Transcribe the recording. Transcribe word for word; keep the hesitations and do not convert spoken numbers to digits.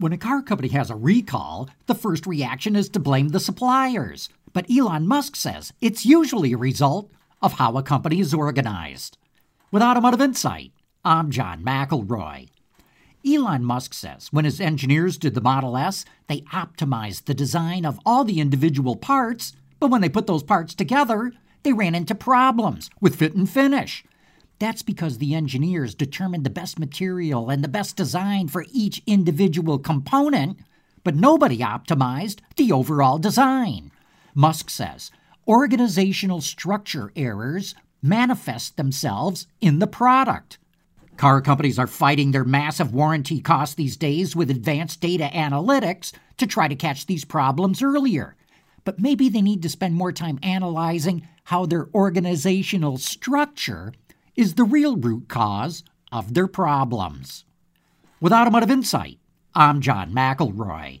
When a car company has a recall, the first reaction is to blame the suppliers. But Elon Musk says it's usually a result of how a company is organized. With Automotive Insight, I'm John McElroy. Elon Musk says when his engineers did the Model S, they optimized the design of all the individual parts, but when they put those parts together, they ran into problems with fit and finish. That's because the engineers determined the best material and the best design for each individual component, but nobody optimized the overall design. Musk says organizational structure errors manifest themselves in the product. Car companies are fighting their massive warranty costs these days with advanced data analytics to try to catch these problems earlier. But maybe they need to spend more time analyzing how their organizational structure is the real root cause of their problems. With Automotive Insight, I'm John McElroy.